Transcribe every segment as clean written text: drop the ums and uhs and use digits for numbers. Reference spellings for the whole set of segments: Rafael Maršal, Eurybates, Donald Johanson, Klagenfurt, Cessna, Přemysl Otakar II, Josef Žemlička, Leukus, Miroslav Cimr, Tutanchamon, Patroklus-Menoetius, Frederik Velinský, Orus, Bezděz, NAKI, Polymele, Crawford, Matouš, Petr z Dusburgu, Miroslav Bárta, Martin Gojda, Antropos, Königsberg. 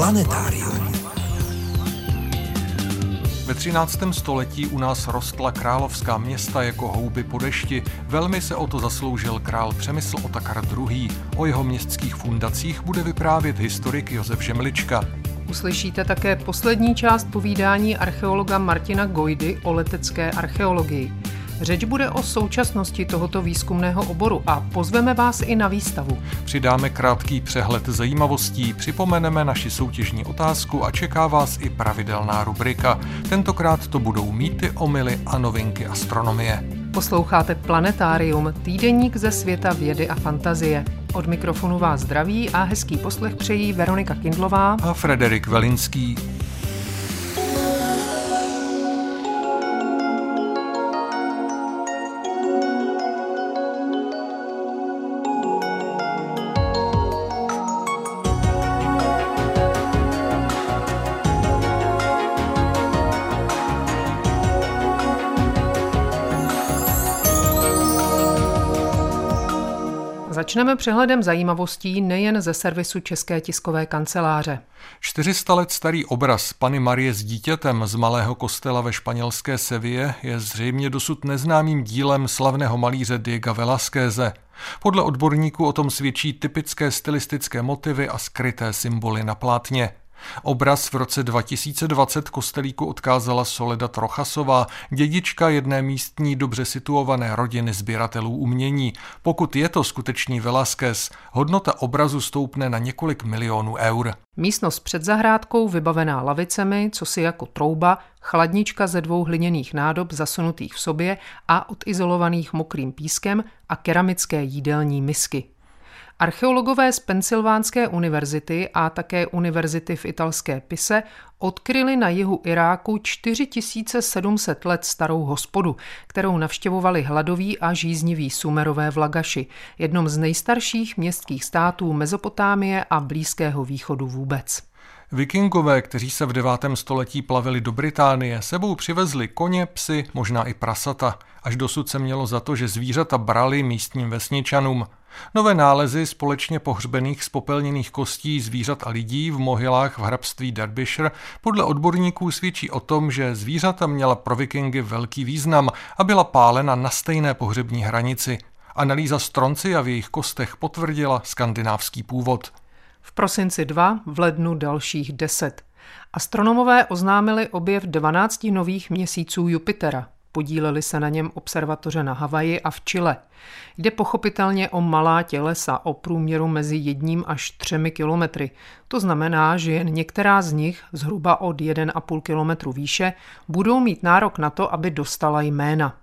planetárium. Ve 13. století u nás rostla královská města jako houby po dešti. Velmi se o to zasloužil král Přemysl Otakar II. O jeho městských fundacích bude vyprávět historik Josef Žemlička. Uslyšíte také poslední část povídání archeologa Martina Gojdy o letecké archeologii. Řeč bude o současnosti tohoto výzkumného oboru a pozveme vás i na výstavu. Přidáme krátký přehled zajímavostí, připomeneme naši soutěžní otázku a čeká vás i pravidelná rubrika. Tentokrát to budou mýty, omyly a novinky astronomie. Posloucháte Planetárium, týdeník ze světa vědy a fantazie. Od mikrofonu vás zdraví a hezký poslech přejí Veronika Kindlová a Frederik Velinský. Začneme přehledem zajímavostí nejen ze servisu České tiskové kanceláře. 400 let starý obraz Panny Marie s dítětem z malého kostela ve španělské Seville je zřejmě dosud neznámým dílem slavného malíře Diega Velázqueze. Podle odborníků o tom svědčí typické stylistické motivy a skryté symboly na plátně. Obraz v roce 2020 kostelíku odkázala Soleda Trochasová, dědička jedné místní dobře situované rodiny sběratelů umění. Pokud je to skutečný Velázquez, hodnota obrazu stoupne na několik milionů eur. Místnost před zahrádkou vybavená lavicemi, cosi jako trouba, chladnička ze 2 hliněných nádob zasunutých v sobě a odizolovaných mokrým pískem a keramické jídelní misky. Archeologové z Pensylvánské univerzity a také univerzity v italské Pise odkryli na jihu Iráku 4700 let starou hospodu, kterou navštěvovali hladoví a žízniví Sumerové v Lagaši, jednom z nejstarších městských států Mezopotámie a Blízkého východu vůbec. Vikingové, kteří se v 9. století plavili do Británie, sebou přivezli koně, psy, možná i prasata. Až dosud se mělo za to, že zvířata brali místním vesničanům. Nové nálezy společně pohřbených zpopelněných kostí zvířat a lidí v mohylách v hrabství Derbyshire podle odborníků svědčí o tom, že zvířata měla pro vikingy velký význam a byla pálena na stejné pohřební hranici. Analýza stroncia v jejich kostech potvrdila skandinávský původ. V prosinci 2, v lednu dalších 10. Astronomové oznámili objev 12 nových měsíců Jupitera. Podíleli se na něm observatoře na Havaji a v Chile. Jde pochopitelně o malá tělesa o průměru mezi 1 až 3 kilometry. To znamená, že jen některá z nich, zhruba od 1,5 kilometru výše, budou mít nárok na to, aby dostala jména.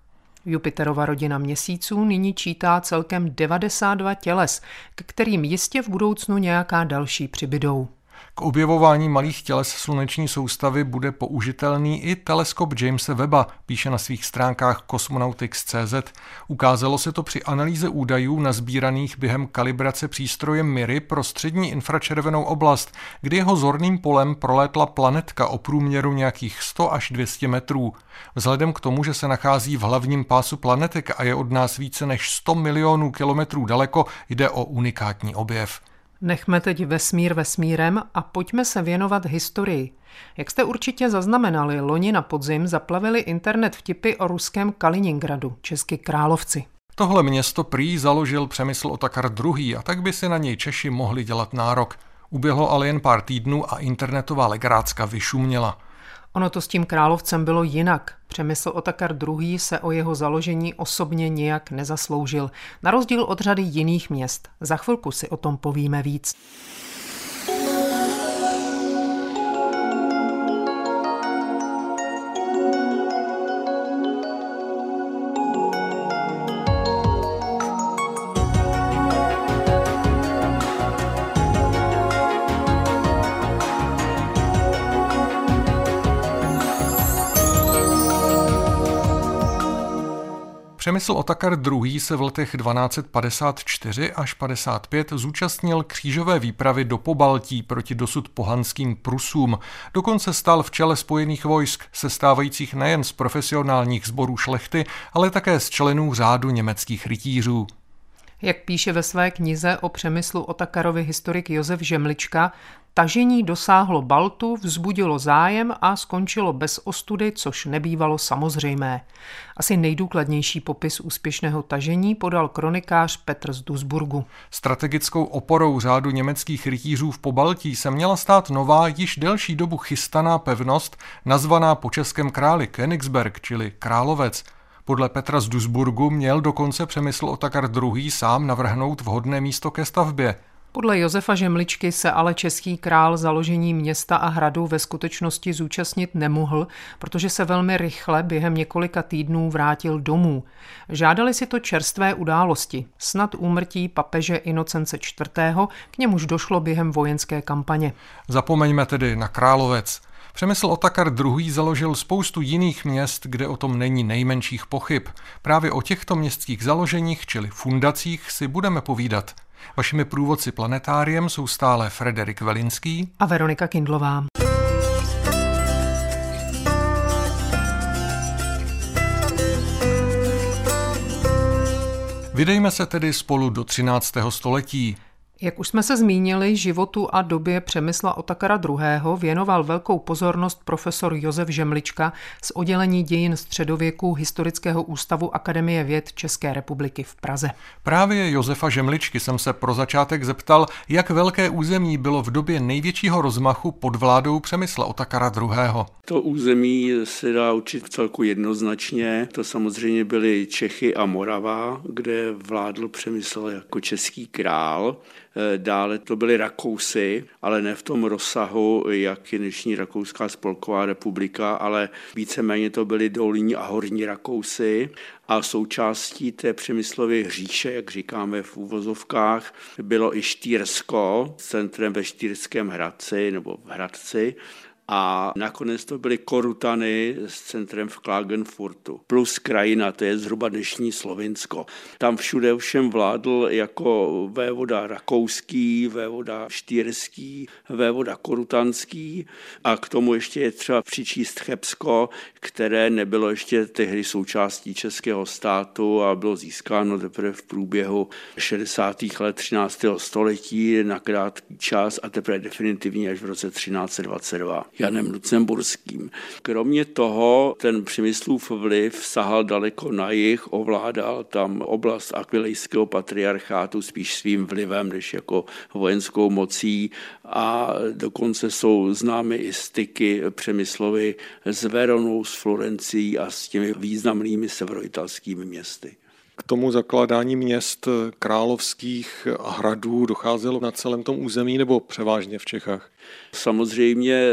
Jupiterova rodina měsíců nyní čítá celkem 92 těles, k kterým jistě v budoucnu nějaká další přibydou. K objevování malých těles sluneční soustavy bude použitelný i teleskop Jamesa Webba, píše na svých stránkách Cosmonautics.cz. Ukázalo se to při analýze údajů nazbíraných během kalibrace přístroje MIRI pro střední infračervenou oblast, kdy jeho zorným polem prolétla planetka o průměru nějakých 100 až 200 metrů. Vzhledem k tomu, že se nachází v hlavním pásu planetek a je od nás více než 100 milionů kilometrů daleko, jde o unikátní objev. Nechme teď vesmír vesmírem a pojďme se věnovat historii. Jak jste určitě zaznamenali, loni na podzim zaplavili internet vtipy o ruském Kaliningradu, česky Královci. Tohle město prý založil Přemysl Otakar II. A tak by si na něj Češi mohli dělat nárok. Uběhlo ale jen pár týdnů a internetová legrácka vyšuměla. Ono to s tím Královcem bylo jinak. Přemysl Otakar II. Se o jeho založení osobně nijak nezasloužil, na rozdíl od řady jiných měst. Za chvilku si o tom povíme víc. Přemysl Otakar II. Se v letech 1254 až 55 zúčastnil křížové výpravy do Pobaltí proti dosud pohanským Prusům. Dokonce stál v čele spojených vojsk, sestávajících nejen z profesionálních sborů šlechty, ale také z členů řádu německých rytířů. Jak píše ve své knize o Přemyslu Otakarovi historik Josef Žemlička, tažení dosáhlo Baltu, vzbudilo zájem a skončilo bez ostudy, což nebývalo samozřejmé. Asi nejdůkladnější popis úspěšného tažení podal kronikář Petr z Dusburgu. Strategickou oporou řádu německých rytířů v Pobaltí se měla stát nová, již delší dobu chystaná pevnost, nazvaná po českém králi Königsberg, čili Královec. Podle Petra z Dusburgu měl dokonce Přemysl Otakar II. Sám navrhnout vhodné místo ke stavbě. Podle Josefa Žemličky se ale český král založení města a hradu ve skutečnosti zúčastnit nemohl, protože se velmi rychle během několika týdnů vrátil domů. Žádali si to čerstvé události, snad úmrtí papeže Inocence IV., k němuž došlo během vojenské kampaně. Zapomeňme tedy na Královec. Přemysl Otakar II. Založil spoustu jiných měst, kde o tom není nejmenších pochyb. Právě o těchto městských založeních, čili fundacích, si budeme povídat. Vašimi průvodci planetáriem jsou stále Frederik Velinský a Veronika Kindlová. Vydejme se tedy spolu do 13. století. Jak už jsme se zmínili, životu a době Přemysla Otakara II. Věnoval velkou pozornost profesor Josef Žemlička z oddělení dějin středověku Historického ústavu Akademie věd České republiky v Praze. Právě Josefa Žemličky jsem se pro začátek zeptal, jak velké území bylo v době největšího rozmachu pod vládou Přemysla Otakara II. To území se dá určit celku jednoznačně. To samozřejmě byly Čechy a Morava, kde vládl Přemysl jako český král. Dále to byly Rakousy, ale ne v tom rozsahu, jak je dnešní Rakouská spolková republika, ale víceméně to byly dolní a horní Rakousy. A součástí té Přemyslovy říše, jak říkáme v úvozovkách, bylo i Štýrsko, centrem ve Štýrském Hradci nebo v Hradci. A nakonec to byly Korutany s centrem v Klagenfurtu, plus krajina, to je zhruba dnešní Slovinsko. Tam všude všem vládl jako vévoda rakouský, vévoda štýrský, vévoda korutanský a k tomu ještě je třeba přičíst Chebsko, které nebylo ještě tehdy součástí českého státu a bylo získáno teprve v průběhu 60. let 13. století na krátký čas a teprve definitivně až v roce 1322. Janem Lucemburským. Kromě toho ten Přemyslův vliv sahal daleko na jih, ovládal tam oblast Akvilejského patriarchátu spíš svým vlivem než jako vojenskou mocí a dokonce jsou známy i styky Přemyslovy s Veronou, s Florencií a s těmi významnými severoitalskými městy. K tomu zakládání měst královských a hradů docházelo na celém tom území nebo převážně v Čechách? Samozřejmě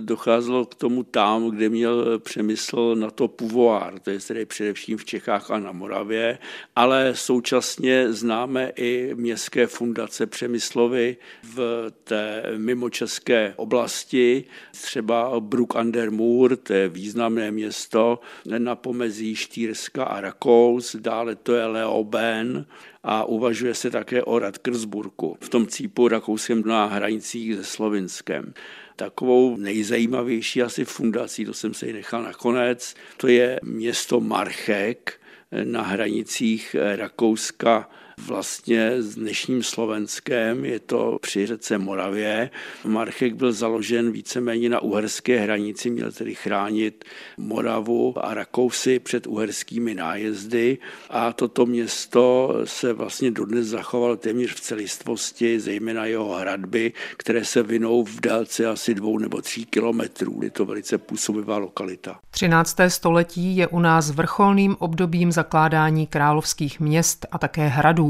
docházelo k tomu tam, kde měl Přemysl na to pouvoir, to je tedy především v Čechách a na Moravě, ale současně známe i městské fundace Přemyslovy v té mimočeské oblasti, třeba Bruck an der Mur, to je významné město na pomezí Štýrska a Rakous, dále to je Leoben, a uvažuje se také o Radkersburku, v tom cípu rakouském na hranicích se Slovinskem. Takovou nejzajímavější asi fundací, to jsem se ji nechal nakonec, to je město Marchek na hranicích Rakouska vlastně s dnešním Slovenskem, je to při řece Moravě. Marchek byl založen víceméně na uherské hranici, měl tedy chránit Moravu a Rakousy před uherskými nájezdy a toto město se vlastně dodnes zachovalo téměř v celistvosti, zejména jeho hradby, které se vinou v délce asi 2 nebo 3 kilometrů. Je to velice působivá lokalita. 13. století je u nás vrcholným obdobím zakládání královských měst a také hradů.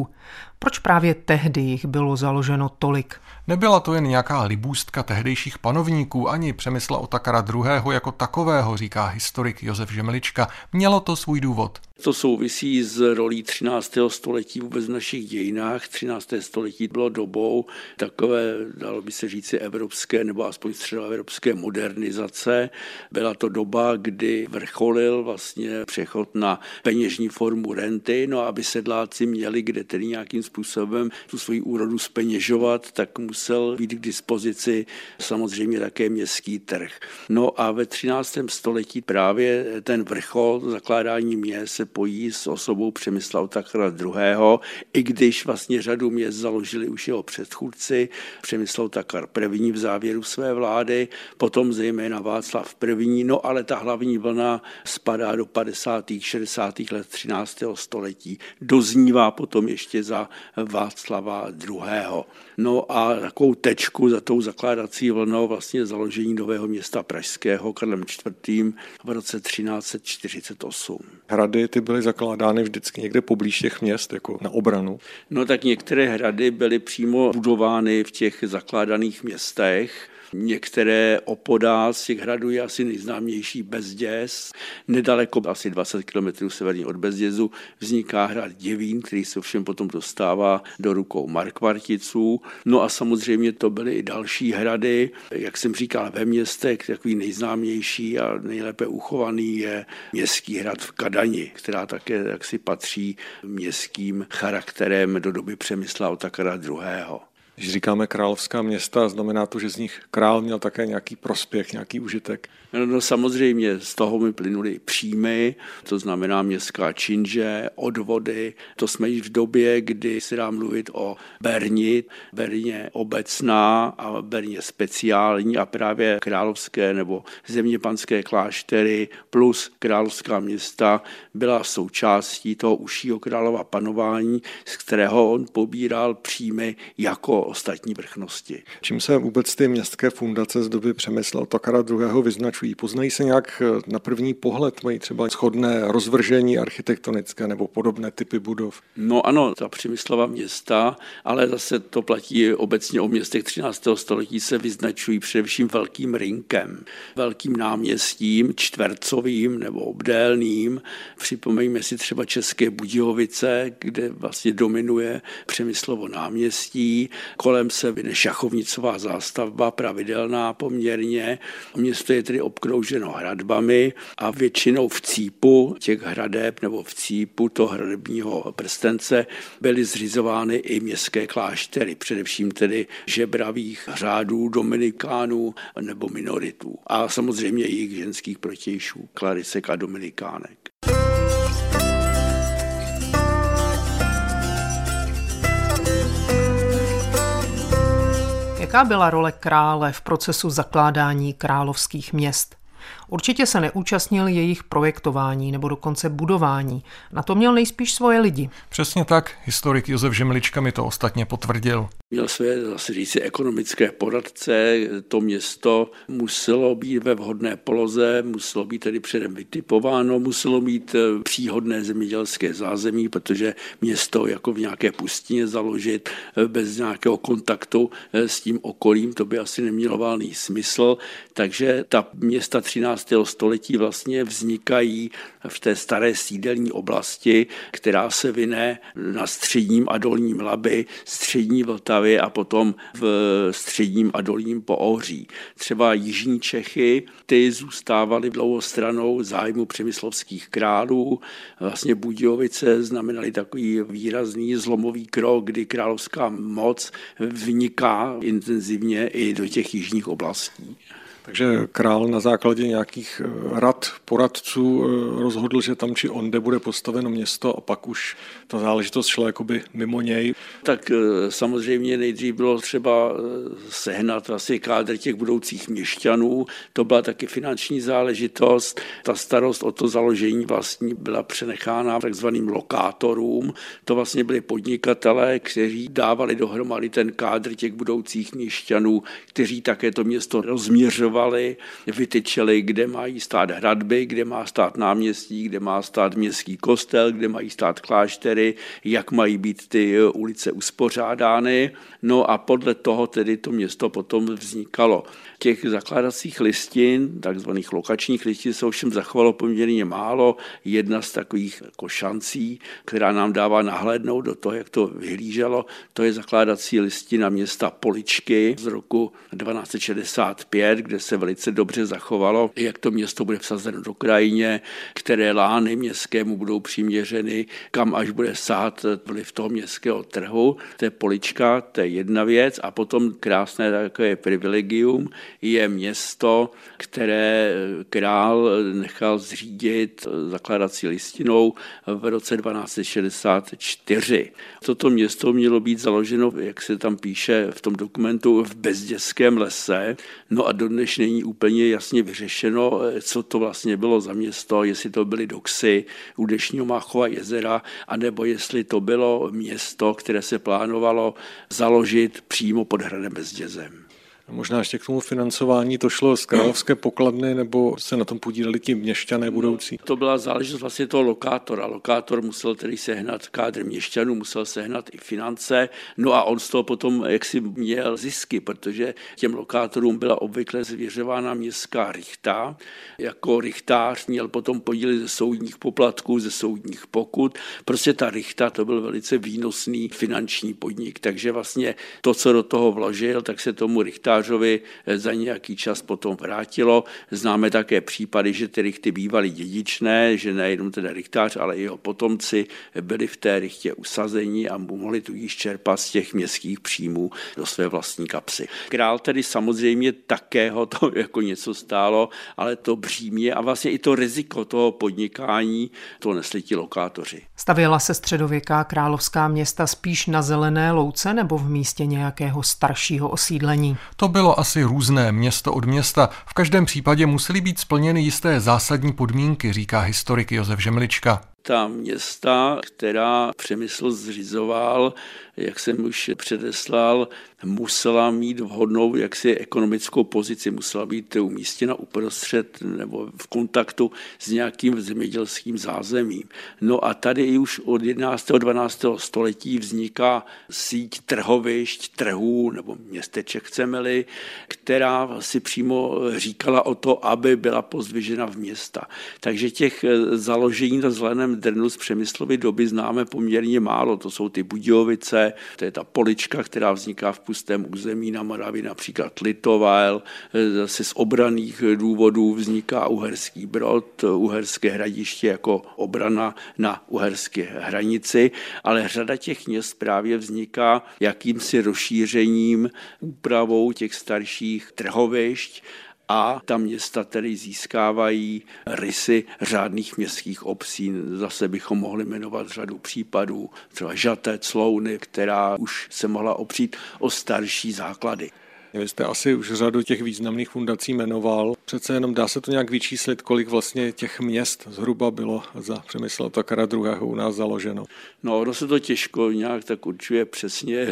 Proč právě tehdy jich bylo založeno tolik? Nebyla to jen nějaká libůstka tehdejších panovníků ani Přemysla Otakara II. Jako takového, říká historik Josef Žemlička. Mělo to svůj důvod. To souvisí s rolí 13. století vůbec v našich dějinách. 13. století bylo dobou takové, dalo by se říci, evropské nebo aspoň středoevropské modernizace. Byla to doba, kdy vrcholil vlastně přechod na peněžní formu renty, no aby sedláci měli kde tedy nějakým způsobem tu svoji úrodu zpeněžovat, tak musel být k dispozici samozřejmě také městský trh. No a ve 13. století právě ten vrchol zakládání měst se pojí s osobou Přemysla Otakara II., i když vlastně řadu měst založili už jeho předchůdci, Přemysl Otakar I. v závěru své vlády, potom zejména Václav I., no ale ta hlavní vlna spadá do 50. 60. let 13. století. Doznívá potom ještě za Václava II. No a takovou tečku za tou zakládací vlnou vlastně založení nového města pražského Karlem IV. v roce 1348. Hrady ty byly zakládány vždycky někde poblíž těch měst, jako na obranu? No tak některé hrady byly přímo budovány v těch zakládaných městech. Některé opodál z těch hradů je asi nejznámější Bezděz. Nedaleko, asi 20 km severně od Bezdězu, vzniká hrad Děvín, který se ovšem potom dostává do rukou Markvarticů. No a samozřejmě to byly i další hrady. Jak jsem říkal, ve městech takový nejznámější a nejlépe uchovaný je městský hrad v Kadani, která také jaksi patří městským charakterem do doby Přemysla Otakara II. Když říkáme královská města, znamená to, že z nich král měl také nějaký prospěch, nějaký užitek? No samozřejmě, z toho mi plynuly příjmy, to znamená městská činže, odvody. To jsme již v době, kdy se dá mluvit o Berni, Berně obecná a Berně speciální a právě královské nebo zeměpanské kláštery plus královská města byla součástí toho užšího králova panování, z kterého on pobíral příjmy jako ostatní vrchnosti. Čím se vůbec ty městské fundace z doby Přemysla Otakara II. Vyznačují? Poznají se nějak na první pohled? Mají třeba shodné rozvržení architektonické nebo podobné typy budov? No ano, ta Přemyslova města, ale zase to platí obecně o městech 13. století, se vyznačují především velkým rynkem, velkým náměstím, čtvercovým nebo obdélným. Připomeňme si třeba České Budějovice, kde vlastně dominuje Přemyslovo náměstí. Kolem se vyne šachovnicová zástavba, pravidelná poměrně. Město je tedy obkrouženo hradbami a většinou v cípu těch hradeb nebo v cípu toho hradebního prstence byly zřizovány i městské kláštery, především tedy žebravých řádů, dominikánů nebo minoritů a samozřejmě jejich ženských protějšů, klarisek a dominikánek. Jaká byla role krále v procesu zakládání královských měst? Určitě se neúčastnil jejich projektování nebo dokonce budování. Na to měl nejspíš svoje lidi. Přesně tak, historik Josef Žemlička mi to ostatně potvrdil. Měl své, zase říci, ekonomické poradce, to město muselo být ve vhodné poloze, muselo být tedy předem vytipováno, muselo mít příhodné zemědělské zázemí, protože město jako v nějaké pustině založit bez nějakého kontaktu s tím okolím, to by asi nemělo valný smysl, takže ta města 13. století vlastně vznikají v té staré sídelní oblasti, která se vine na středním a dolním Labi, střední Vltavy a potom v středním a dolním Poohří. Třeba jižní Čechy, ty zůstávaly dlouho stranou zájmu přemyslovských králů. Vlastně Budějovice znamenaly takový výrazný zlomový krok, kdy královská moc vniká intenzivně i do těch jižních oblastí. Takže král na základě nějakých rad poradců rozhodl, že tam či onde bude postaveno město a pak už ta záležitost šla jakoby mimo něj. Tak samozřejmě nejdřív bylo třeba sehnat asi kádr těch budoucích měšťanů, to byla taky finanční záležitost, ta starost o to založení vlastně byla přenechána takzvaným lokátorům, to vlastně byli podnikatelé, kteří dávali dohromady ten kádr těch budoucích měšťanů, kteří také to město rozměřovali, vytyčili, kde mají stát hradby, kde má stát náměstí, kde má stát městský kostel, kde mají stát kláštery, jak mají být ty ulice uspořádány. No a podle toho tedy to město potom vznikalo. Těch zakládacích listin, takzvaných lokačních listin, se ovšem zachovalo poměrně málo. Jedna z takových jako šancí, která nám dává nahlédnout do toho, jak to vyhlíželo, to je zakládací listina města Poličky z roku 1265, kde se velice dobře zachovalo, jak to město bude vsazeno do krajině, které lány městskému budou přiměřeny, kam až bude sahat vliv toho městského trhu. To je polička, to je jedna věc. A potom krásné takové privilegium je město, které král nechal zřídit zakládací listinou v roce 1264. Toto město mělo být založeno, jak se tam píše v tom dokumentu, v bezděském lese. No a dodnes není úplně jasně vyřešeno, co to vlastně bylo za město, jestli to byly doksy u dnešního Máchova jezera, anebo jestli to bylo město, které se plánovalo založit přímo pod hradem Bezdězem. Možná ještě k tomu financování, to šlo z královské pokladny, nebo se na tom podíleli ti měšťané budoucí? To byla záležitost vlastně toho lokátora. Lokátor musel tedy sehnat kádr měšťanů, musel sehnat i finance, no a on z toho potom jaksi měl zisky, protože těm lokátorům byla obvykle zvěřována městská rychta. Jako rychtář měl potom podíly ze soudních poplatků, ze soudních pokut. Prostě ta rychta, to byl velice výnosný finanční podnik, takže vlastně to, co do toho vložil, tak se tomu rychtář za nějaký čas potom vrátilo. Známe také případy, že ty rychty bývaly dědičné, že nejenom teda rychtář, ale i jeho potomci byli v té rychtě usazení a mohli tudíž čerpat z těch městských příjmů do své vlastní kapsy. Král tedy samozřejmě také ho to jako něco stálo, ale to břímě a vlastně i to riziko toho podnikání to nesli ti lokátoři. Stavěla se středověká královská města spíš na zelené louce nebo v místě nějakého staršího osídlení? To bylo asi různé město od města. V každém případě musely být splněny jisté zásadní podmínky, říká historik Josef Žemlička. Ta města, která Přemysl zřizoval, jak jsem už předeslal, musela mít vhodnou jaksi ekonomickou pozici, musela být umístěna uprostřed nebo v kontaktu s nějakým zemědělským zázemím. No a tady i už od 11. a 12. století vzniká síť trhovišť, trhů nebo městeček, chceme-li, která si přímo říkala o to, aby byla pozdvižena v města. Takže těch založení na zeleném drnu z Přemyslovy doby známe poměrně málo. To jsou ty Budějovice, to je ta polička, která vzniká v pustém území na Moravě, například Litovel, zase z obranných důvodů vzniká Uherský Brod, Uherské Hradiště jako obrana na uherské hranici, ale řada těch měst právě vzniká jakýmsi rozšířením, úpravou těch starších trhovišť, a ta města tedy získávají rysy řádných městských obcí. Zase bychom mohli jmenovat řadu případů, třeba Žatec, Louny, která už se mohla opřít o starší základy. Vy jste asi už řadu těch významných fundací jmenoval. Přece jenom dá se to nějak vyčíslit, kolik vlastně těch měst zhruba bylo za Přemysla Otakara II. U nás založeno? No, ono se to těžko nějak tak určuje přesně,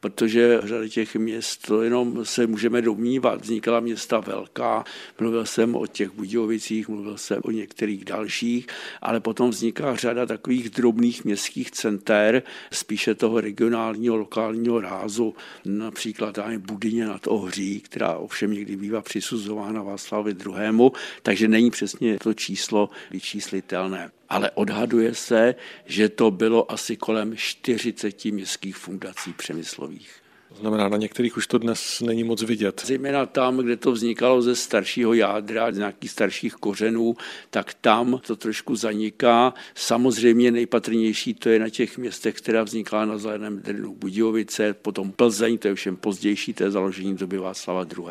protože řada těch měst, to jenom se můžeme domnívat. Vznikala města velká, mluvil jsem o těch Budějovicích, mluvil jsem o některých dalších, ale potom vzniká řada takových drobných městských center, spíše toho regionálního, lokálního rázu, například Budyně nad Ohří, která ovšem někdy bývá přisuzována Václavovi II., takže není přesně to číslo vyčíslitelné. Ale odhaduje se, že to bylo asi kolem 40 městských fundací Přemyslových. To znamená, na některých už to dnes není moc vidět. Zejména tam, kde to vznikalo ze staršího jádra, z nějakých starších kořenů, tak tam to trošku zaniká. Samozřejmě nejpatrnější to je na těch městech, která vznikla na zeleném drnu, Budějovice, potom Plzeň, to je všem pozdější, to je založení doby Václava II.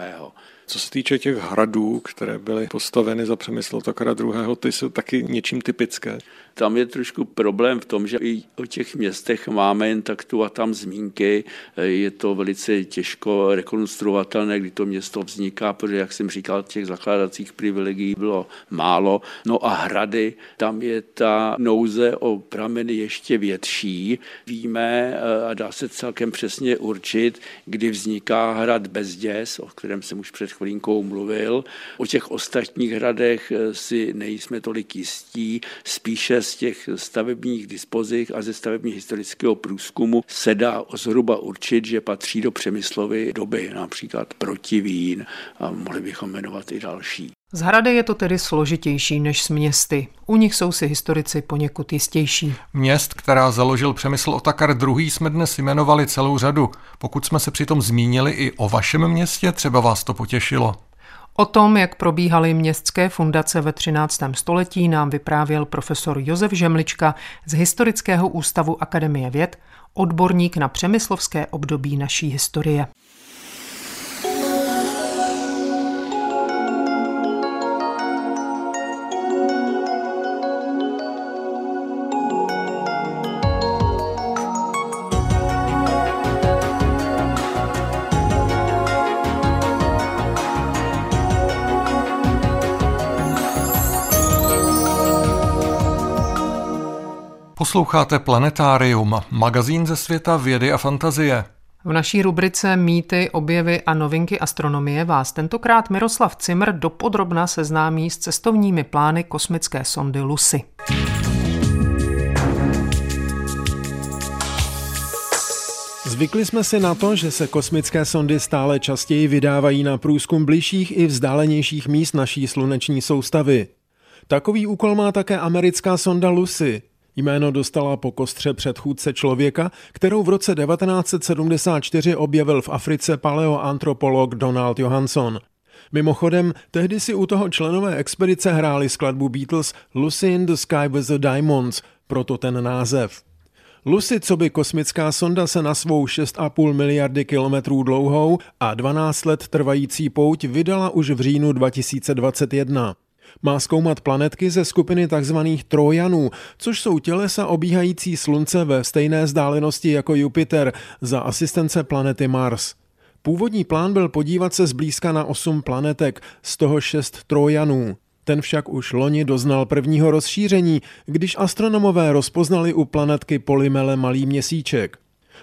Co se týče těch hradů, které byly postaveny za Přemysla Otakara II., ty jsou taky něčím typické. Tam je trošku problém v tom, že i o těch městech máme jen tak tu a tam zmínky. Je to velice těžko rekonstruovatelné, kdy to město vzniká, protože, jak jsem říkal, těch zakládacích privilegií bylo málo. No a hrady, tam je ta nouze o prameny ještě větší. Víme a dá se celkem přesně určit, kdy vzniká hrad Bezděz, o kterém jsem už před chvilkou mluvil. O těch ostatních hradech si nejsme tolik jistí, spíše z těch stavebních dispozic a ze stavebního historického průzkumu se dá zhruba určit, že patří do Přemyslovy doby, například Protivín a mohli bychom jmenovat i další. Z hrady je to tedy složitější než s městy. U nich jsou si historici poněkud jistější. Měst, která založil Přemysl Otakar II., jsme dnes jmenovali celou řadu. Pokud jsme se přitom zmínili i o vašem městě, třeba vás to potěšilo. O tom, jak probíhaly městské fundace ve 13. století, nám vyprávěl profesor Josef Žemlička z Historického ústavu Akademie věd, odborník na přemyslovské období naší historie. Posloucháte Planetárium, magazín ze světa vědy a fantazie. V naší rubrice Mýty, objevy a novinky astronomie vás tentokrát Miroslav Cimr dopodrobna seznámí s cestovními plány kosmické sondy Lucy. Zvykli jsme si na to, že se kosmické sondy stále častěji vydávají na průzkum bližších i vzdálenějších míst naší sluneční soustavy. Takový úkol má také americká sonda Lucy. Jméno dostala po kostře předchůdce člověka, kterou v roce 1974 objevil v Africe paleoantropolog Donald Johanson. Mimochodem, tehdy si u toho členové expedice hráli skladbu Beatles Lucy in the Sky with the Diamonds, proto ten název. Lucy, coby kosmická sonda, se na svou 6,5 miliardy kilometrů dlouhou a 12 let trvající pouť vydala už v říjnu 2021. Má zkoumat planetky ze skupiny tzv. Trojanů, což jsou tělesa obíhající Slunce ve stejné vzdálenosti jako Jupiter za asistence planety Mars. Původní plán byl podívat se zblízka na 8 planetek, z toho 6 Trojanů. Ten však už loni doznal prvního rozšíření, když astronomové rozpoznali u planetky Polymele malý měsíček.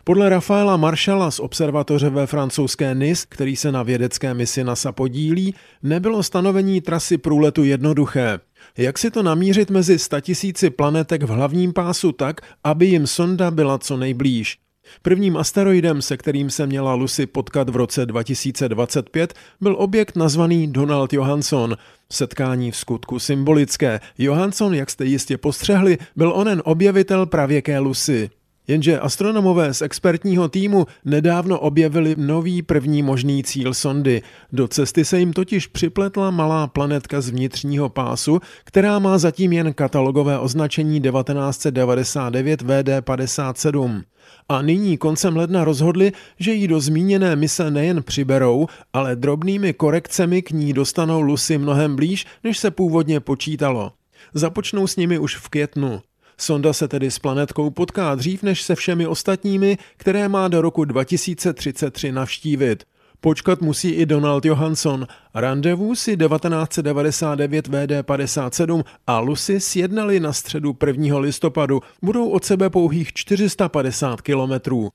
Podle Rafaela Maršala z observatoře ve francouzské Nice, který se na vědecké misi NASA podílí, nebylo stanovení trasy průletu jednoduché. Jak si to namířit mezi 100 000 planetek v hlavním pásu tak, aby jim sonda byla co nejblíž? Prvním asteroidem, se kterým se měla Lucy potkat v roce 2025, byl objekt nazvaný Donald Johanson. Setkání vskutku symbolické. Johanson, jak jste jistě postřehli, byl onen objevitel pravěké Lucy. Jenže astronomové z expertního týmu nedávno objevili nový první možný cíl sondy. Do cesty se jim totiž připletla malá planetka z vnitřního pásu, která má zatím jen katalogové označení 1999 VD57. A nyní koncem ledna rozhodli, že jí do zmíněné mise nejen přiberou, ale drobnými korekcemi k ní dostanou Lucy mnohem blíž, než se původně počítalo. Započnou s nimi už v květnu. Sonda se tedy s planetkou potká dřív než se všemi ostatními, které má do roku 2033 navštívit. Počkat musí i Donald Johanson. Randevu si 1999 VD57 a Lucy sjednali na středu 1. listopadu. Budou od sebe pouhých 450 kilometrů.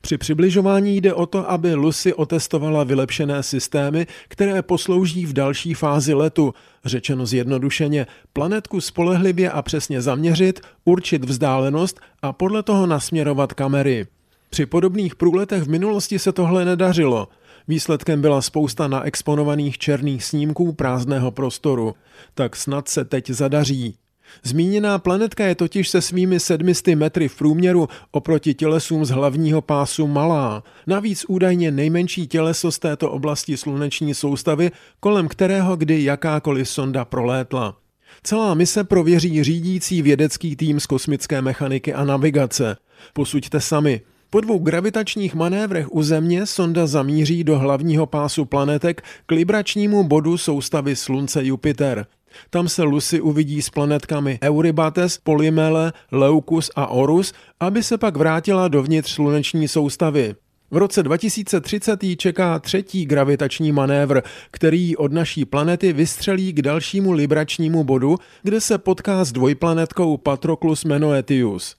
Při přibližování jde o to, aby Lucy otestovala vylepšené systémy, které poslouží v další fázi letu. Řečeno zjednodušeně, planetku spolehlivě a přesně zaměřit, určit vzdálenost a podle toho nasměrovat kamery. Při podobných průletech v minulosti se tohle nedařilo. Výsledkem byla spousta naexponovaných černých snímků prázdného prostoru. Tak snad se teď zadaří. Zmíněná planetka je totiž se svými 700 metry v průměru oproti tělesům z hlavního pásu malá. Navíc údajně nejmenší těleso z této oblasti sluneční soustavy, kolem kterého kdy jakákoliv sonda prolétla. Celá mise prověří řídící vědecký tým z kosmické mechaniky a navigace. Posuďte sami. Po 2 gravitačních manévrech u Země sonda zamíří do hlavního pásu planetek k libračnímu bodu soustavy Slunce-Jupiter. Tam se Lucy uvidí s planetkami Eurybates, Polymele, Leukus a Orus, aby se pak vrátila dovnitř sluneční soustavy. V roce 2030 jí čeká 3. gravitační manévr, který ji od naší planety vystřelí k dalšímu libračnímu bodu, kde se potká s dvojplanetkou Patroklus-Menoetius.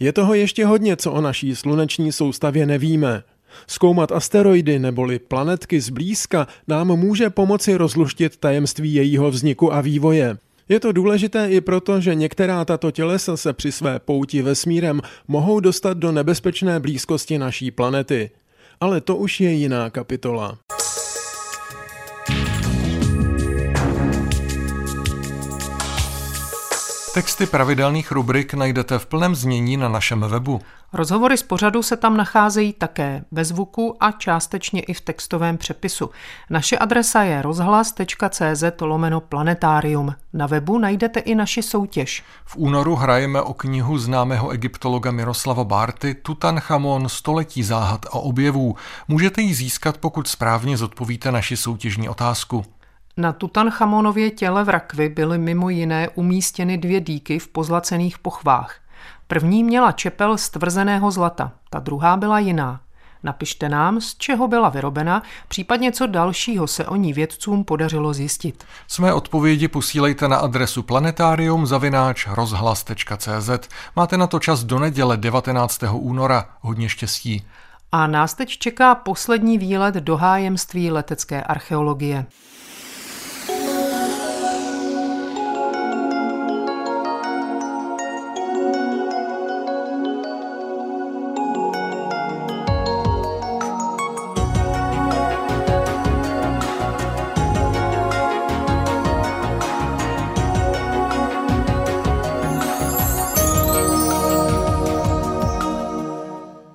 Je toho ještě hodně, co o naší sluneční soustavě nevíme. Zkoumat asteroidy neboli planetky zblízka nám může pomoci rozluštit tajemství jejího vzniku a vývoje. Je to důležité i proto, že některá tato tělesa se při své pouti vesmírem mohou dostat do nebezpečné blízkosti naší planety. Ale to už je jiná kapitola. Texty pravidelných rubrik najdete v plném znění na našem webu. Rozhovory z pořadu se tam nacházejí také ve zvuku a částečně i v textovém přepisu. Naše adresa je rozhlas.cz/planetarium. Na webu najdete i naši soutěž. V únoru hrajeme o knihu známého egyptologa Miroslava Bárty Tutanchamon, století záhad a objevů. Můžete ji získat, pokud správně zodpovíte naši soutěžní otázku. Na Tutanchamonově těle v rakvi byly mimo jiné umístěny 2 dýky v pozlacených pochvách. První měla čepel z tvrzeného zlata, ta druhá byla jiná. Napište nám, z čeho byla vyrobena, případně co dalšího se o ní vědcům podařilo zjistit. Své odpovědi posílejte na adresu planetarium@rozhlas.cz. Máte na to čas do neděle 19. února. Hodně štěstí. A nás teď čeká poslední výlet do hájemství letecké archeologie.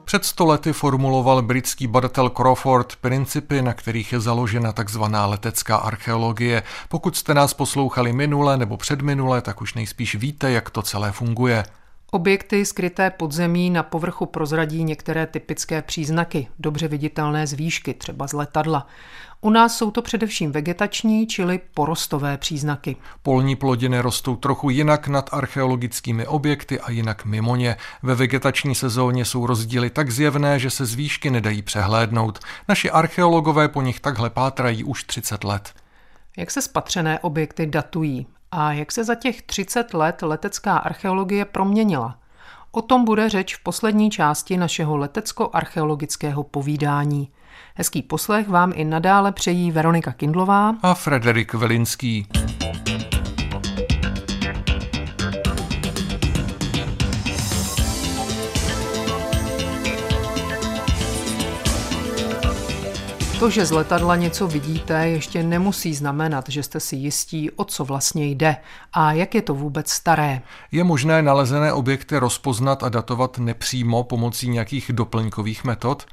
Před 100 lety formuloval britský badatel Crawford principy, na kterých je založena takzvaná letecká archeologie. Pokud jste nás poslouchali minule nebo předminule, tak už nejspíš víte, jak to celé funguje. Objekty skryté pod zemí na povrchu prozradí některé typické příznaky, dobře viditelné z výšky, třeba z letadla. U nás jsou to především vegetační, čili porostové příznaky. Polní plodiny rostou trochu jinak nad archeologickými objekty a jinak mimo ně. Ve vegetační sezóně jsou rozdíly tak zjevné, že se z výšky nedají přehlédnout. Naši archeologové po nich takhle pátrají už 30 let. Jak se spatřené objekty datují? A jak se za těch 30 let letecká archeologie proměnila? O tom bude řeč v poslední části našeho letecko-archeologického povídání. Hezký poslech vám i nadále přejí Veronika Kindlová a Frederik Velinský. To, že z letadla něco vidíte, ještě nemusí znamenat, že jste si jistí, o co vlastně jde a jak je to vůbec staré. Je možné nalezené objekty rozpoznat a datovat nepřímo pomocí nějakých doplňkových metod?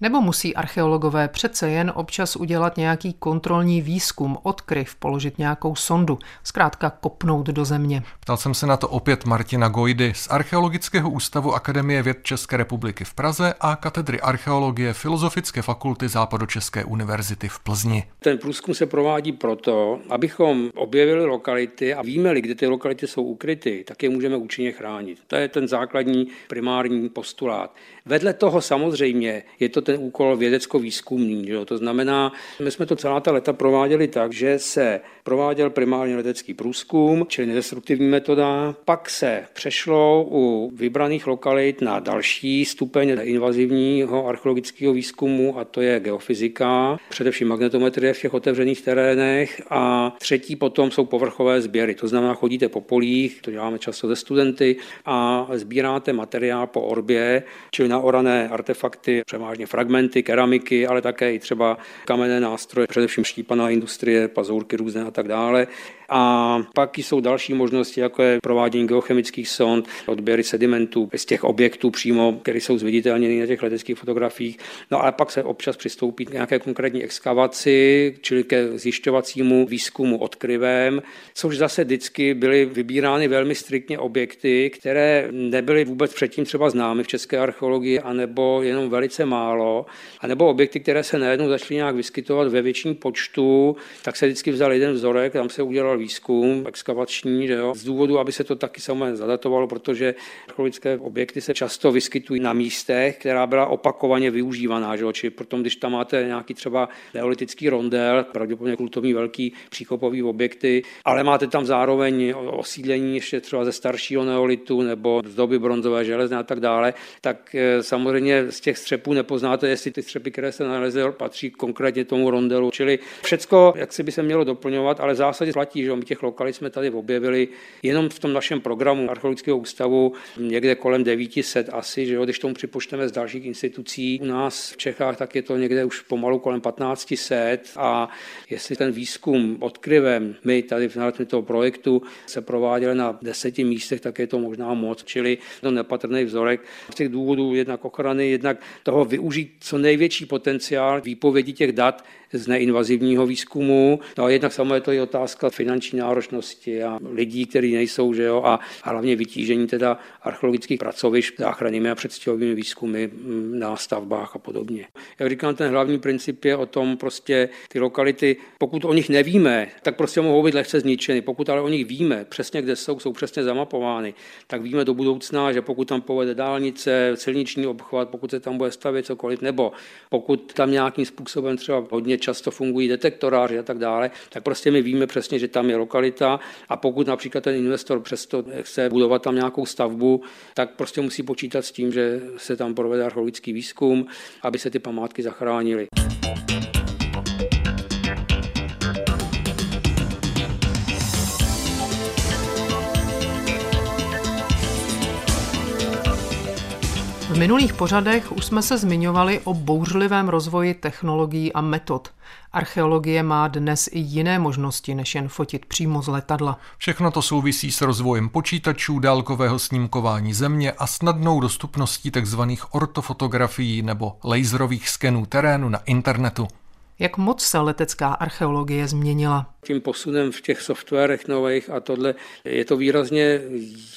Nebo musí archeologové přece jen občas udělat nějaký kontrolní výzkum, odkryv, položit nějakou sondu, zkrátka kopnout do země? Ptal jsem se na to opět Martina Gojdy z Archeologického ústavu Akademie věd České republiky v Praze a katedry archeologie Filozofické fakulty Západočeské univerzity v Plzni. Ten průzkum se provádí proto, abychom objevili lokality a víme-li, kde ty lokality jsou ukryty, tak je můžeme účinně chránit. To je ten základní primární postulát. Vedle toho samozřejmě je to ten úkol vědecko-výzkumný. To znamená, my jsme to celá ta leta prováděli tak, že se prováděl primárně letecký průzkum, čili nedestruktivní metoda, pak se přešlo u vybraných lokalit na další stupeň invazivního archeologického výzkumu, a to je geofyzika, především magnetometrie v těch otevřených terénech, a třetí potom jsou povrchové sběry. To znamená, chodíte po polích, to děláme často ze studenty, a sbíráte materiál po orbě, čili naorané artefakty, převážně fragmenty, keramiky, ale také i třeba kamenné nástroje, především štípaná industrie, pazourky různé a tak dále. A pak jsou další možnosti, jako je provádění geochemických sond, odběry sedimentů z těch objektů přímo, které jsou zviditelněny na těch leteckých fotografiích. No a pak se občas přistoupí k nějaké konkrétní exkavaci, čili ke zjišťovacímu výzkumu odkryvem, což zase vždycky byly vybírány velmi striktně objekty, které nebyly vůbec předtím třeba známy v české archeologii, anebo jenom velice málo, anebo objekty, které se najednou začaly nějak vyskytovat ve větším počtu, tak se vždycky vzal jeden vzorek, tam se udělal výzkum exkavační, z důvodu, aby se to taky samozřejmě zadatovalo, protože archeologické objekty se často vyskytují na místech, která byla opakovaně využívaná, čili potom, když tam máte nějaký třeba neolitický rondel, pravděpodobně kultovní velký příkopový objekty, ale máte tam zároveň osídlení ještě třeba ze staršího neolitu nebo z doby bronzové, železné a tak dále, tak samozřejmě z těch střepů nepoznáte to, jestli ty střepy, které se nalezly, patří konkrétně tomu rondelu. Čili všecko, jak si by se mělo doplňovat, ale v zásadě platí, že my těch lokalit jsme tady objevili jenom v tom našem programu archeologického ústavu někde kolem 900 asi, že jo, když tomu připočteme z dalších institucí u nás v Čechách, tak je to někde už pomalu kolem 1500 a jestli ten výzkum odkryvem my tady v rámci toho projektu se prováděli na 10 místech, tak je to možná moc, čili to nepatrný vzorek z těch důvodů jednak ochrany, jednak toho využít co největší potenciál výpovědi těch dat z neinvazivního výzkumu. No a jednak samozřejmě to je otázka finanční náročnosti a lidí, kteří nejsou, že jo, a hlavně vytížení teda archeologických pracovišť záchrannými a předstihovými výzkumy na stavbách a podobně. Jak říkám, ten hlavní princip je o tom prostě ty lokality, pokud o nich nevíme, tak prostě mohou být lehce zničeny. Pokud ale o nich víme, přesně kde jsou přesně zamapovány, tak víme do budoucna, že pokud tam povede dálnice, silniční obchvat, pokud se tam bude stavět cokoliv, nebo pokud tam nějakým způsobem třeba hodně často fungují detektoráři a tak dále, tak prostě my víme přesně, že tam je lokalita a pokud například ten investor přesto chce budovat tam nějakou stavbu, tak prostě musí počítat s tím, že se tam provede archeologický výzkum, aby se ty památky zachránily. V minulých pořadech už jsme se zmiňovali o bouřlivém rozvoji technologií a metod. Archeologie má dnes i jiné možnosti, než jen fotit přímo z letadla. Všechno to souvisí s rozvojem počítačů, dálkového snímkování země a snadnou dostupností tzv. Ortofotografií nebo laserových skenů terénu na internetu. Jak moc se letecká archeologie změnila? Tím posunem v těch softwarech nových a tohle je to výrazně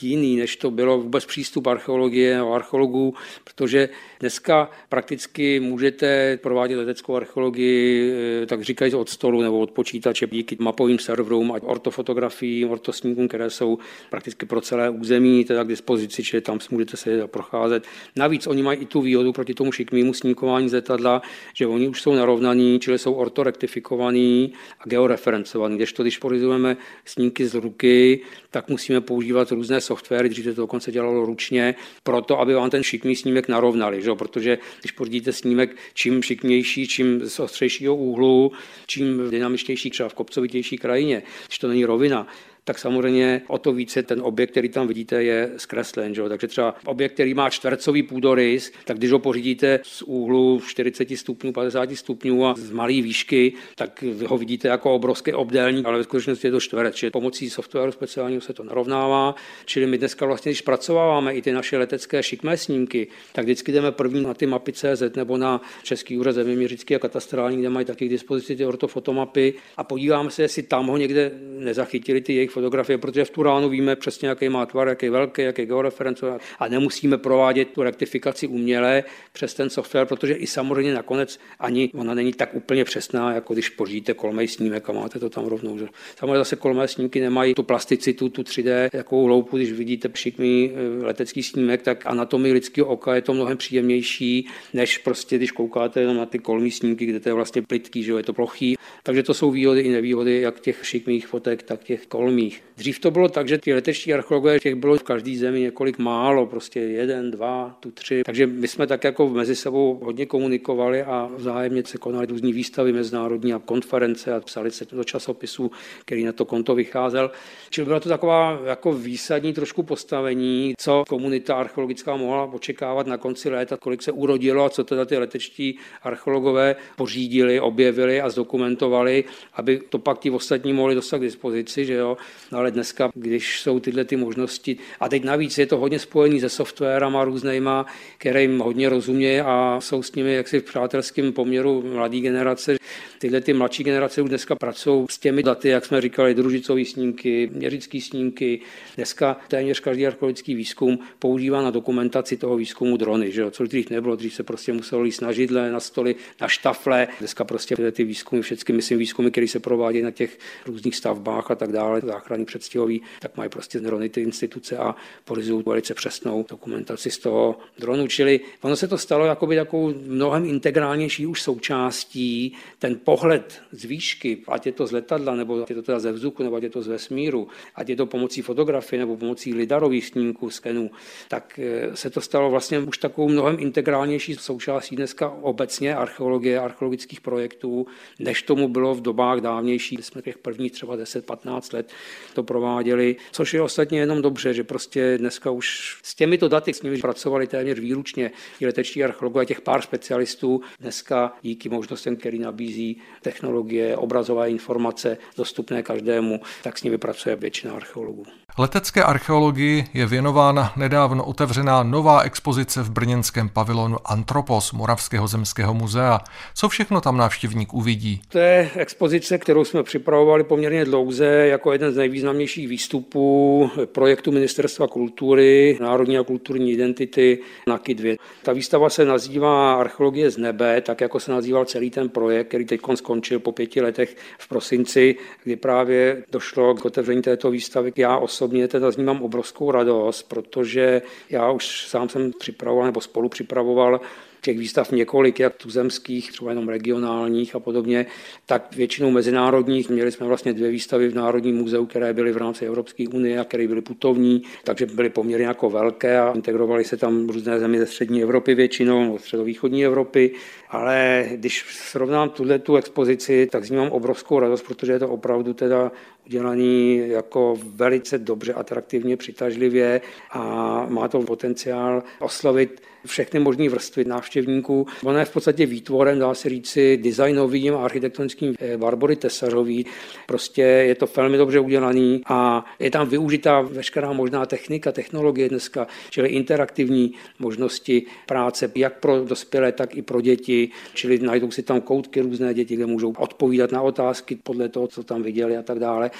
jiný, než to bylo vůbec přístup archeologie nebo archeologů, protože dneska prakticky můžete provádět leteckou archeologii, tak říkají od stolu nebo od počítače díky mapovým serverům a ortofotografiím, ortosníkům, které jsou prakticky pro celé území, teda k dispozici, čili tam můžete se procházet. Navíc oni mají i tu výhodu proti tomu šikmému snímkování z letadla, že oni už jsou narovnaní, čili jsou ortorektifikovaný a georeferencovaný. Kdežto, když pořizujeme snímky z ruky, tak musíme používat různé softwary, dřív to dokonce dělalo ručně, proto, aby vám ten šikmý snímek narovnali. Že? Protože když pořídíte snímek čím šikmější, čím z ostřejšího úhlu, čím dynamičtější, třeba v kopcovitější krajině, když to není rovina, tak samozřejmě o to více ten objekt, který tam vidíte, je zkreslen. Že? Takže třeba objekt, který má čtvercový půdorys, tak když ho pořídíte z úhlu 40 stupňů, 50 stupňů a z malé výšky, tak ho vidíte jako obrovský obdélník, ale ve skutečnosti je to čtverec. Čili pomocí softwaru speciálního se to narovnává. Čili my dneska vlastně, když zpracováváme i ty naše letecké šikmé snímky, tak vždycky jdeme první na ty mapy CZ nebo na Český úřad zeměměřický a katastrální, kde mají taky k dispozici ty ortofotomapy a podíváme se, jestli tam ho někde nezachytili ty jejich fotografie, protože v tu ránu víme přesně, jaký má tvar, jaký velký, jaký georeferencový a nemusíme provádět tu rektifikaci uměle přes ten software, protože i samozřejmě nakonec ani ona není tak úplně přesná, jako když pořídíte kolmej snímek a máte to tam rovnou. Že? Samozřejmě zase kolmé snímky nemají tu plasticitu, tu 3D, jakou hloubku, když vidíte šikmý letecký snímek, tak anatomii lidského oka je to mnohem příjemnější, než prostě když koukáte jenom na ty kolmý snímky, kde to je vlastně plytký, že je to plochý. Takže to jsou výhody i nevýhody jak těch šikmých fotek, tak těch kolmých. Dřív to bylo tak, že ty leteční archeologové, těch bylo v každé zemi několik málo, prostě 1, 2, 3. Takže my jsme tak jako mezi sebou hodně komunikovali a vzájemně se konaly různé výstavy mezinárodní a konference a psali se do časopisů, který na to konto vycházel. Čili byla to taková jako výsadní trošku postavení, co komunita archeologická mohla očekávat na konci léta, kolik se urodilo a co teda ty leteční archeologové pořídili, objevili a zdokumentovali, aby to pak ti ostatní mohli dostat k dispozici, že jo. No ale dneska, když jsou tyhle ty možnosti, a teď navíc je to hodně spojený se softwarama různýma, které jim hodně rozumějí a jsou s nimi jaksi v přátelském poměru mladý generace. Tyhle ty mladší generace už dneska pracují s těmi daty, jak jsme říkali, družicové snímky, měřické snímky. Dneska téměř každý archeologický výzkum používá na dokumentaci toho výzkumu drony, že jo? Což dřív nebylo, dřív se prostě muselo jít na židle, na stoly, na štafle. Dneska prostě tyhle ty výzkumy, všechny, myslím, výzkumy, které se provádějí na těch různých stavbách a tak dále. záchranní předstihový, tak mají prostě drony ty instituce a pořizují velice přesnou dokumentaci z toho dronu. Čili ono se to stalo jakoby takovou mnohem integrálnější už součástí. Ten pohled z výšky, ať je to z letadla, nebo ať je to teda ze vzduchu, nebo ať je to z vesmíru, ať je to pomocí fotografie nebo pomocí lidarových snímků, skenů, tak se to stalo vlastně už takovou mnohem integrálnější součástí dneska obecně archeologie, archeologických projektů, než tomu bylo v dobách dávnějších, kdy jsme těch prvních třeba 10-15 let to prováděli, což je ostatně jenom dobře, že prostě dneska už s těmito daty, s nimi pracovali téměř výlučně letečtí archeologové a těch pár specialistů, dneska díky možnostem, který nabízí technologie, obrazové informace dostupné každému, tak s nimi pracuje většina archeologů. Letecké archeologii je věnována nedávno otevřená nová expozice v brněnském pavilonu Antropos Moravského zemského muzea. Co všechno tam návštěvník uvidí? To je expozice, kterou jsme připravovali poměrně dlouze jako jeden z nejvýznamnějších výstupů projektu Ministerstva kultury, národní a kulturní identity NAKI 2. Ta výstava se nazývá Archeologie z nebe, tak jako se nazýval celý ten projekt, který teď skončil po 5 letech v prosinci, kdy právě došlo k otevření této výstavy. Já osobně teda z ní mám obrovskou radost, protože já už sám jsem připravoval nebo spolu připravoval těch výstav několik, jak tuzemských, třeba jenom regionálních a podobně, tak většinou mezinárodních. Měli jsme vlastně 2 výstavy v Národním muzeu, které byly v rámci Evropské unie a které byly putovní, takže byly poměrně jako velké a integrovaly se tam různé země ze střední Evropy většinou, středovýchodní Evropy, ale když srovnám tu expozici, tak z ní mám obrovskou radost, protože je to opravdu teda udělaný jako velice dobře, atraktivně, přitažlivě a má to potenciál oslovit všechny možné vrstvy návštěvníků. Ona je v podstatě výtvorem, dá se říci, designovým a architektonickým Barbory Tesařový. Prostě je to velmi dobře udělaný a je tam využitá veškerá možná technika, technologie dneska, čili interaktivní možnosti práce, jak pro dospělé, tak i pro děti, čili najdou si tam koutky různé děti, kde můžou odpovídat na otázky podle toho, co tam viděli a tak dále.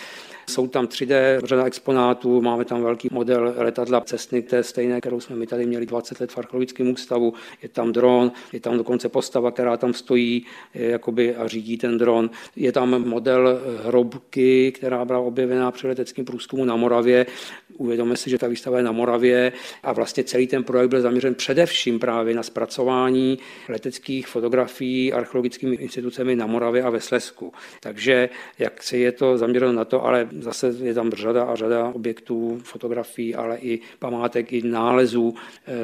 Jsou tam 3D řada exponátů, máme tam velký model letadla Cessny, té stejné, kterou jsme my tady měli 20 let v archeologickém ústavu. Je tam dron, je tam dokonce postava, která tam stojí jakoby a řídí ten dron. Je tam model hrobky, která byla objevená při leteckém průzkumu na Moravě. Uvědomme si, že ta výstava je na Moravě a vlastně celý ten projekt byl zaměřen především právě na zpracování leteckých fotografií archeologickými institucemi na Moravě a ve Slezsku. Takže jak se je to zaměřeno na to, ale zase je tam řada a řada objektů, fotografií, ale i památek, i nálezů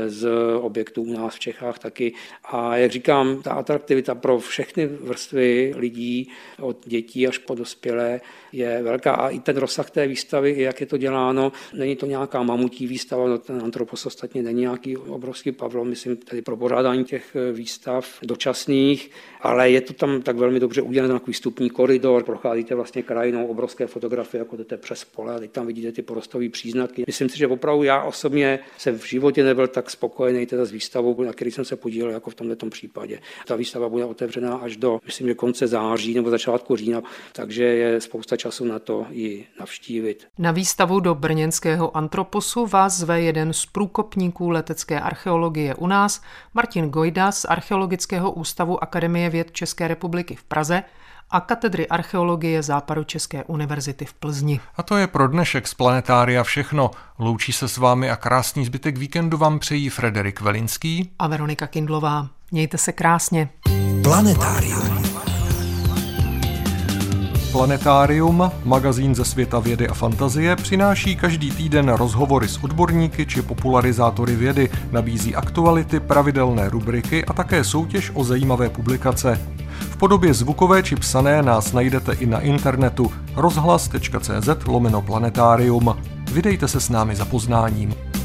z objektů u nás v Čechách taky. A jak říkám, ta atraktivita pro všechny vrstvy lidí, od dětí až po dospělé, je velká. A i ten rozsah té výstavy, jak je to děláno, není to nějaká mamutí výstava, no ten Antropos ostatně není nějaký obrovský pavilon, myslím tedy pro pořádání těch výstav dočasných, ale je to tam tak velmi dobře udělaný takový vstupní koridor, procházíte vlastně krajinou, obrovské fotografie, jako jdete přes pole a teď tam vidíte ty porostové příznaky. Myslím si, že opravdu já osobně jsem v životě nebyl tak spokojený teda s výstavou, na který jsem se podílel jako v tomto případě. Ta výstava bude otevřená až do, myslím, že konce září nebo začátku října, takže je spousta času na to ji navštívit. Na výstavu do brněnského Antroposu vás zve jeden z průkopníků letecké archeologie u nás, Martin Gojda z Archeologického ústavu Akademie věd České republiky v Praze a katedry archeologie Západočeské univerzity v Plzni. A to je pro dnešek z Planetária všechno. Loučí se s vámi a krásný zbytek víkendu vám přejí Frederik Velinský a Veronika Kindlová. Mějte se krásně. Planetárium, magazín ze světa vědy a fantazie, přináší každý týden rozhovory s odborníky či popularizátory vědy, nabízí aktuality, pravidelné rubriky a také soutěž o zajímavé publikace. V podobě zvukové či psané nás najdete i na internetu rozhlas.cz/planetarium. Vydejte se s námi za poznáním.